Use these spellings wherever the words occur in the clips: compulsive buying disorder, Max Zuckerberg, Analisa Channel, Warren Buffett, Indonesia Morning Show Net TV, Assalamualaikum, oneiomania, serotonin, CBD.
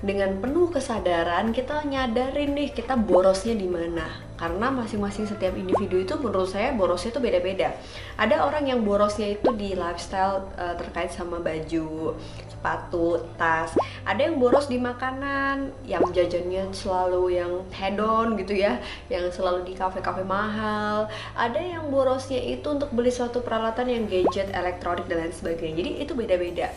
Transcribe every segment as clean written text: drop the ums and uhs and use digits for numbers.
dengan penuh kesadaran kita nyadarin nih kita borosnya di mana, karena masing-masing setiap individu itu menurut saya borosnya itu beda-beda. Ada orang yang borosnya itu di lifestyle terkait sama baju, sepatu, tas. Ada yang boros di makanan, yang jajannya selalu yang hedon gitu ya, yang selalu di kafe-kafe mahal. Ada yang borosnya itu untuk beli suatu peralatan yang gadget, elektronik dan lain sebagainya. Jadi itu beda-beda.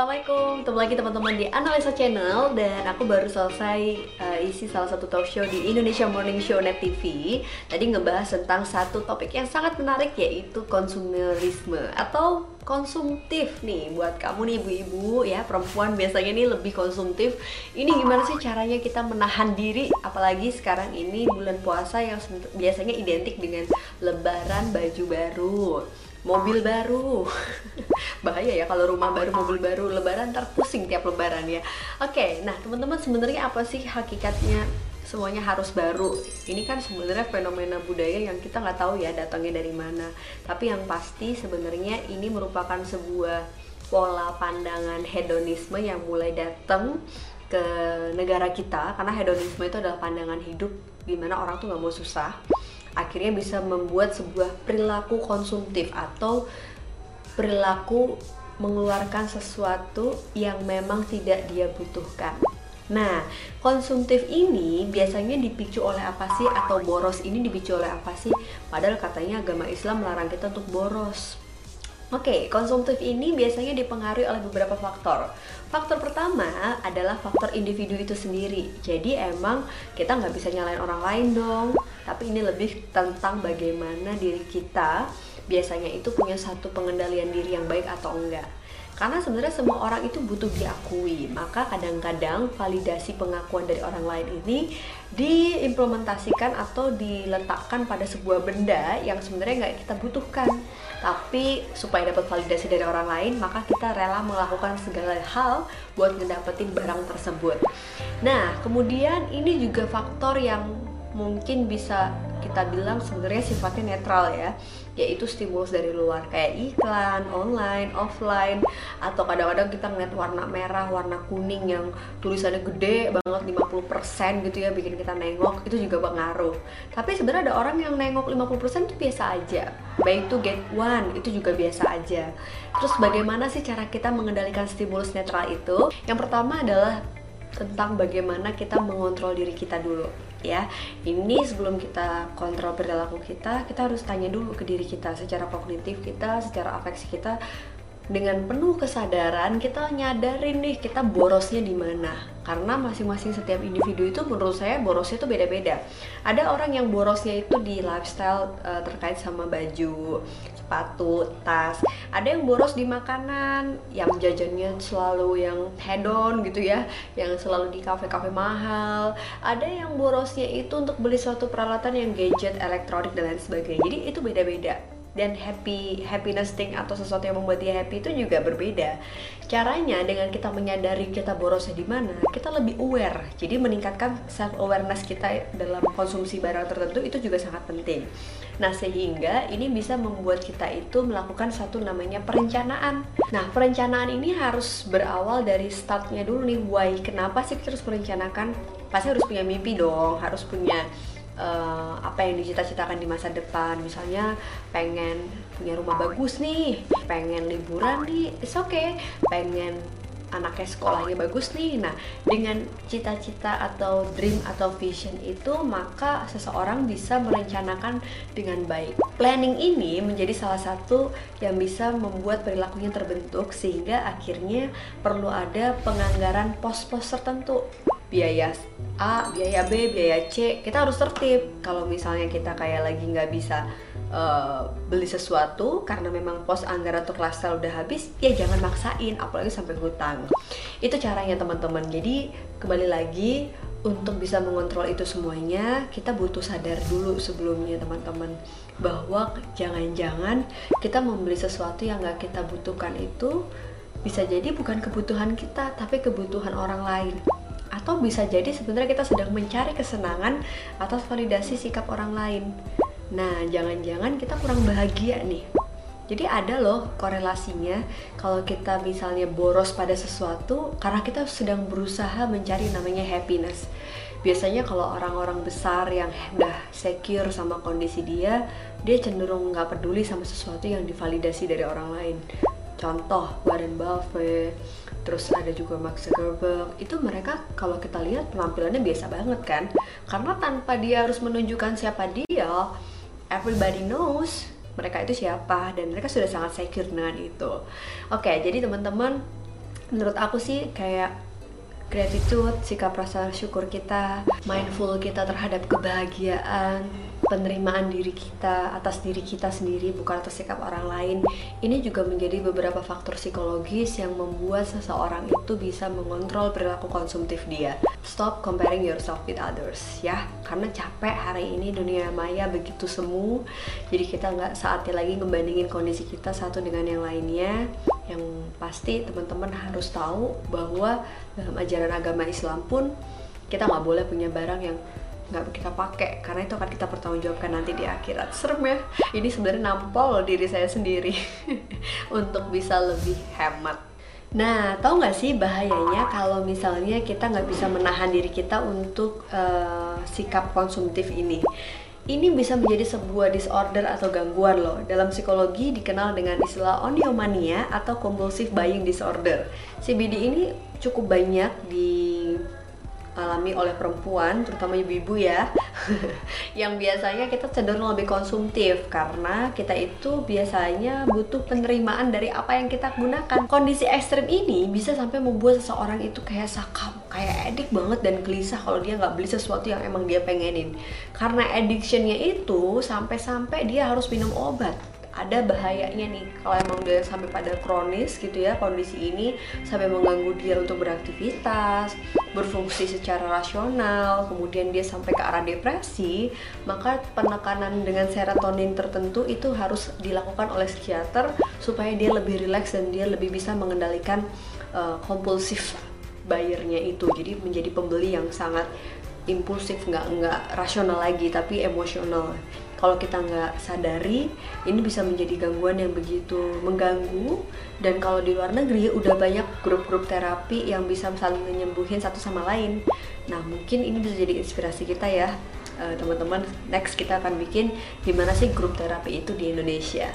Assalamualaikum, ketemu lagi teman-teman di Analisa Channel. Dan aku baru selesai isi salah satu talk show di Indonesia Morning Show Net TV. Tadi ngebahas tentang satu topik yang sangat menarik, yaitu konsumerisme atau konsumtif nih. Buat kamu nih ibu-ibu ya, perempuan biasanya nih lebih konsumtif. Ini gimana sih caranya kita menahan diri, apalagi sekarang ini bulan puasa yang biasanya identik dengan lebaran, baju baru, mobil baru. Bahaya ya kalau rumah baru, mobil baru, lebaran, ntar pusing tiap lebaran ya. Oke, nah teman-teman, sebenarnya apa sih hakikatnya semuanya harus baru? Ini kan sebenarnya fenomena budaya yang kita nggak tahu ya datangnya dari mana. Tapi yang pasti sebenarnya ini merupakan sebuah pola pandangan hedonisme yang mulai datang ke negara kita, karena hedonisme itu adalah pandangan hidup di mana orang tuh nggak mau susah. Akhirnya bisa membuat sebuah perilaku konsumtif atau perilaku mengeluarkan sesuatu yang memang tidak dia butuhkan. Nah, konsumtif ini biasanya dipicu oleh apa sih? Atau boros ini dipicu oleh apa sih? Padahal katanya agama Islam melarang kita untuk boros. Oke, konsumtif ini biasanya dipengaruhi oleh beberapa faktor. Faktor pertama adalah faktor individu itu sendiri. Jadi emang kita nggak bisa nyalain orang lain dong. Tapi ini lebih tentang bagaimana diri kita biasanya itu punya satu pengendalian diri yang baik atau enggak. Karena sebenarnya semua orang itu butuh diakui. Maka kadang-kadang validasi pengakuan dari orang lain ini diimplementasikan atau diletakkan pada sebuah benda yang sebenarnya nggak kita butuhkan. Tapi supaya dapat validasi dari orang lain, maka kita rela melakukan segala hal buat ngedapetin barang tersebut. Nah, kemudian ini juga faktor yang mungkin bisa kita bilang sebenarnya sifatnya netral ya, yaitu stimulus dari luar kayak iklan, online, offline, atau kadang-kadang kita ngeliat warna merah, warna kuning yang tulisannya gede banget 50% gitu ya, bikin kita nengok, itu juga pengaruh. Tapi sebenarnya ada orang yang nengok 50% itu biasa aja, buy to get one itu juga biasa aja. Terus bagaimana sih cara kita mengendalikan stimulus netral itu? Yang pertama adalah tentang bagaimana kita mengontrol diri kita dulu ya. Ini sebelum kita kontrol perilaku kita, kita harus tanya dulu ke diri kita secara kognitif kita, secara afeksi kita, dengan penuh kesadaran kita nyadarin nih kita borosnya di mana. Karena masing-masing setiap individu itu menurut saya borosnya itu beda-beda. Ada orang yang borosnya itu di lifestyle terkait sama baju, sepatu, tas. Ada yang boros di makanan, yang jajannya selalu yang hedon gitu ya, yang selalu di kafe-kafe mahal. Ada yang borosnya itu untuk beli suatu peralatan yang gadget, elektronik dan lain sebagainya. Jadi itu beda-beda. Dan happiness thing atau sesuatu yang membuat dia happy itu juga berbeda. Caranya dengan kita menyadari kita borosnya di mana, kita lebih aware. Jadi meningkatkan self awareness kita dalam konsumsi barang tertentu itu juga sangat penting. Nah, sehingga ini bisa membuat kita itu melakukan satu namanya perencanaan. Nah, perencanaan ini harus berawal dari startnya dulu nih. Why? Kenapa sih kita harus merencanakan? Pasti harus punya mimpi dong, harus punya apa yang dicita-citakan di masa depan. Misalnya pengen punya rumah bagus nih, pengen liburan nih, it's okay, pengen anaknya sekolahnya bagus nih. Nah, dengan cita-cita atau dream atau vision itu, maka seseorang bisa merencanakan dengan baik. Planning ini menjadi salah satu yang bisa membuat perilakunya terbentuk, sehingga akhirnya perlu ada penganggaran pos-pos tertentu. Biaya A, biaya B, biaya C, kita harus tertib. Kalau misalnya kita kayak lagi nggak bisa beli sesuatu karena memang pos anggaran untuk lifestyle udah habis, ya jangan maksain, apalagi sampai hutang. Itu caranya teman-teman. Jadi kembali lagi, untuk bisa mengontrol itu semuanya, kita butuh sadar dulu sebelumnya teman-teman, bahwa jangan-jangan kita membeli sesuatu yang nggak kita butuhkan itu bisa jadi bukan kebutuhan kita, tapi kebutuhan orang lain. Atau bisa jadi sebenarnya kita sedang mencari kesenangan atas validasi sikap orang lain. Nah, jangan-jangan kita kurang bahagia nih. Jadi ada loh korelasinya kalau kita misalnya boros pada sesuatu karena kita sedang berusaha mencari namanya happiness. Biasanya kalau orang-orang besar yang udah secure sama kondisi dia, dia cenderung nggak peduli sama sesuatu yang divalidasi dari orang lain. Contoh Warren Buffett, terus ada juga Max Zuckerberg. Itu mereka kalau kita lihat penampilannya biasa banget kan, karena tanpa dia harus menunjukkan siapa dia, everybody knows mereka itu siapa, dan mereka sudah sangat secure dengan itu. Oke, jadi teman-teman, menurut aku sih kayak gratitude, sikap rasa syukur kita, mindful kita terhadap kebahagiaan, penerimaan diri kita atas diri kita sendiri, bukan atas sikap orang lain. Ini juga menjadi beberapa faktor psikologis yang membuat seseorang itu bisa mengontrol perilaku konsumtif dia. Stop comparing yourself with others, ya. Karena capek hari ini dunia maya begitu semu. Jadi kita nggak saatnya lagi ngebandingin kondisi kita satu dengan yang lainnya. Yang pasti teman-teman harus tahu bahwa dalam ajaran agama Islam pun kita nggak boleh punya barang yang nggak kita pakai, karena itu akan kita pertanggungjawabkan nanti di akhirat. Serem ya, ini sebenarnya nampol diri saya sendiri untuk bisa lebih hemat. Nah, tahu nggak sih bahayanya kalau misalnya kita nggak bisa menahan diri kita untuk sikap konsumtif ini? Ini bisa menjadi sebuah disorder atau gangguan loh. Dalam psikologi dikenal dengan istilah oneiomania atau compulsive buying disorder. CBD ini cukup banyak dialami oleh perempuan, terutama ibu-ibu ya, yang biasanya kita cenderung lebih konsumtif karena kita itu biasanya butuh penerimaan dari apa yang kita gunakan. Kondisi ekstrem ini bisa sampai membuat seseorang itu kayak sakau, kayak edik banget dan gelisah kalau dia nggak beli sesuatu yang emang dia pengenin. Karena addictionnya itu sampai-sampai dia harus minum obat. Ada bahayanya nih kalau emang udah sampai pada kronis gitu ya, kondisi ini sampai mengganggu dia untuk beraktivitas, berfungsi secara rasional, kemudian dia sampai ke arah depresi. Maka penekanan dengan serotonin tertentu itu harus dilakukan oleh psikiater supaya dia lebih rileks dan dia lebih bisa mengendalikan compulsive buyer-nya itu. Jadi menjadi pembeli yang sangat impulsif, nggak rasional lagi tapi emosional. Kalau kita nggak sadari, ini bisa menjadi gangguan yang begitu mengganggu. Dan kalau di luar negeri udah banyak grup-grup terapi yang bisa saling menyembuhin satu sama lain. Nah, mungkin ini bisa jadi inspirasi kita ya, teman-teman. Next kita akan bikin gimana sih grup terapi itu di Indonesia.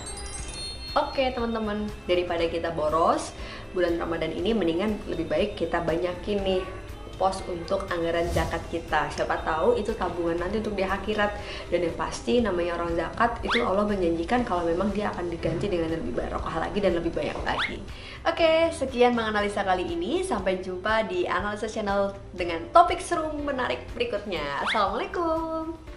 Oke teman-teman, daripada kita boros bulan Ramadan ini, mendingan lebih baik kita banyakin nih pos untuk anggaran zakat kita. Siapa tahu itu tabungan nanti untuk di akhirat. Dan yang pasti namanya orang zakat itu Allah menjanjikan kalau memang dia akan diganti dengan lebih barokah lagi dan lebih banyak lagi. Oke, sekian menganalisa kali ini. Sampai jumpa di Analisa Channel dengan topik seru menarik berikutnya. Assalamualaikum.